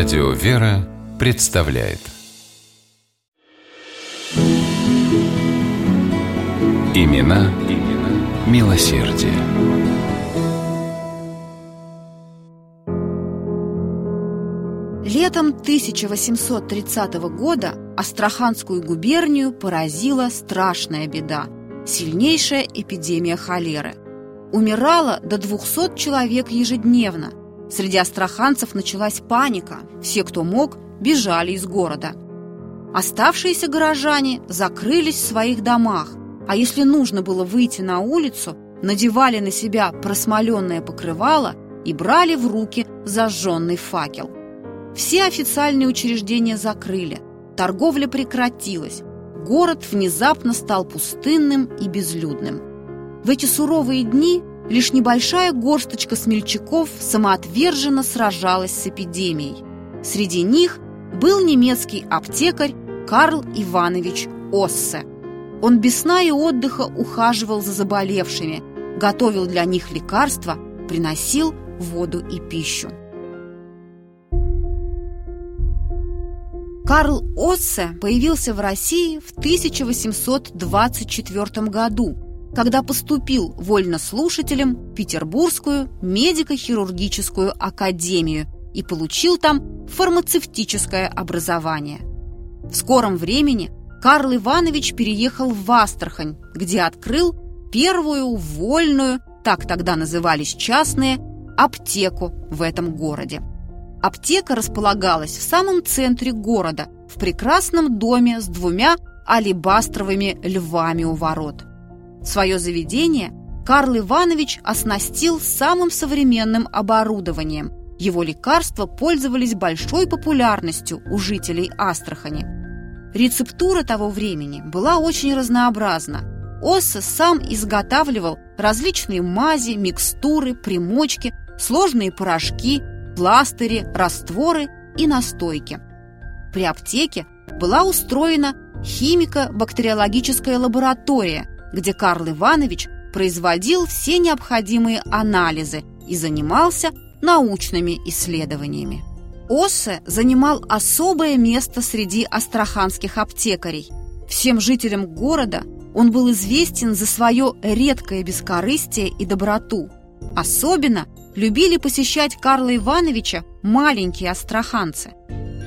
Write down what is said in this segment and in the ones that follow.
Радио «Вера» представляет. Имена, имена милосердие. Летом 1830 года Астраханскую губернию поразила страшная беда – сильнейшая эпидемия холеры. Умирало до 200 человек ежедневно. Среди астраханцев началась паника. Все, кто мог, бежали из города. Оставшиеся горожане закрылись в своих домах, а если нужно было выйти на улицу, надевали на себя просмоленное покрывало и брали в руки зажженный факел. Все официальные учреждения закрыли, торговля прекратилась, город внезапно стал пустынным и безлюдным. В эти суровые дни лишь небольшая горсточка смельчаков самоотверженно сражалась с эпидемией. Среди них был немецкий аптекарь Карл Иванович Оссе. Он без сна и отдыха ухаживал за заболевшими, готовил для них лекарства, приносил воду и пищу. Карл Оссе появился в России в 1824 году, когда поступил вольнослушателем в Петербургскую медико-хирургическую академию и получил там фармацевтическое образование. В скором времени Карл Иванович переехал в Астрахань, где открыл первую вольную, так тогда назывались частные, аптеку в этом городе. Аптека располагалась в самом центре города, в прекрасном доме с 2 алебастровыми львами у ворот. Свое заведение Карл Иванович оснастил самым современным оборудованием. Его лекарства пользовались большой популярностью у жителей Астрахани. Рецептура того времени была очень разнообразна. Оссе сам изготавливал различные мази, микстуры, примочки, сложные порошки, пластыри, растворы и настойки. При аптеке была устроена химико-бактериологическая лаборатория, где Карл Иванович производил все необходимые анализы и занимался научными исследованиями. Оссе занимал особое место среди астраханских аптекарей. Всем жителям города он был известен за свое редкое бескорыстие и доброту. Особенно любили посещать Карла Ивановича маленькие астраханцы.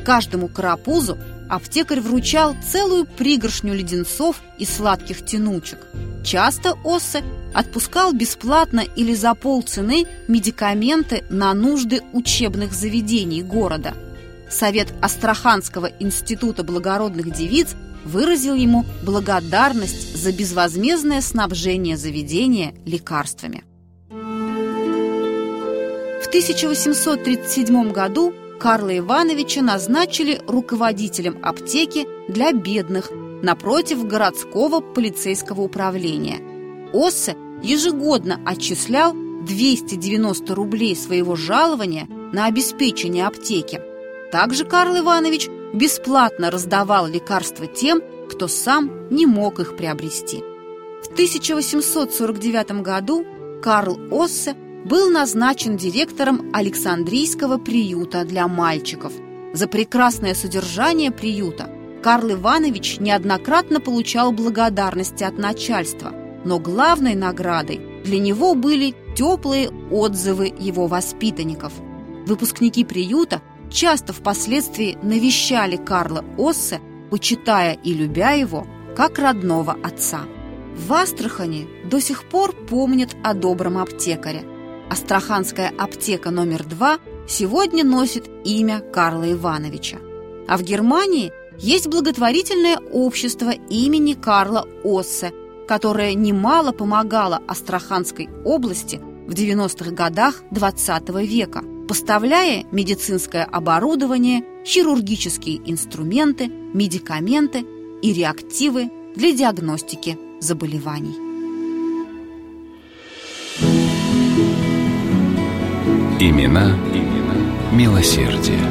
Каждому карапузу аптекарь вручал целую пригоршню леденцов и сладких тянучек. Часто Оссе отпускал бесплатно или за полцены медикаменты на нужды учебных заведений города. Совет Астраханского института благородных девиц выразил ему благодарность за безвозмездное снабжение заведения лекарствами. В 1837 году Карла Ивановича назначили руководителем аптеки для бедных напротив городского полицейского управления. Оссе ежегодно отчислял 290 рублей своего жалования на обеспечение аптеки. Также Карл Иванович бесплатно раздавал лекарства тем, кто сам не мог их приобрести. В 1849 году Карл Оссе был назначен директором Александрийского приюта для мальчиков. За прекрасное содержание приюта Карл Иванович неоднократно получал благодарности от начальства, но главной наградой для него были теплые отзывы его воспитанников. Выпускники приюта часто впоследствии навещали Карла Оссе, почитая и любя его как родного отца. В Астрахани до сих пор помнят о добром аптекаре. Астраханская аптека номер 2 сегодня носит имя Карла Ивановича. А в Германии есть благотворительное общество имени Карла Оссе, которое немало помогало Астраханской области в 90-х годах XX века, поставляя медицинское оборудование, хирургические инструменты, медикаменты и реактивы для диагностики заболеваний. Имена, имена милосердие.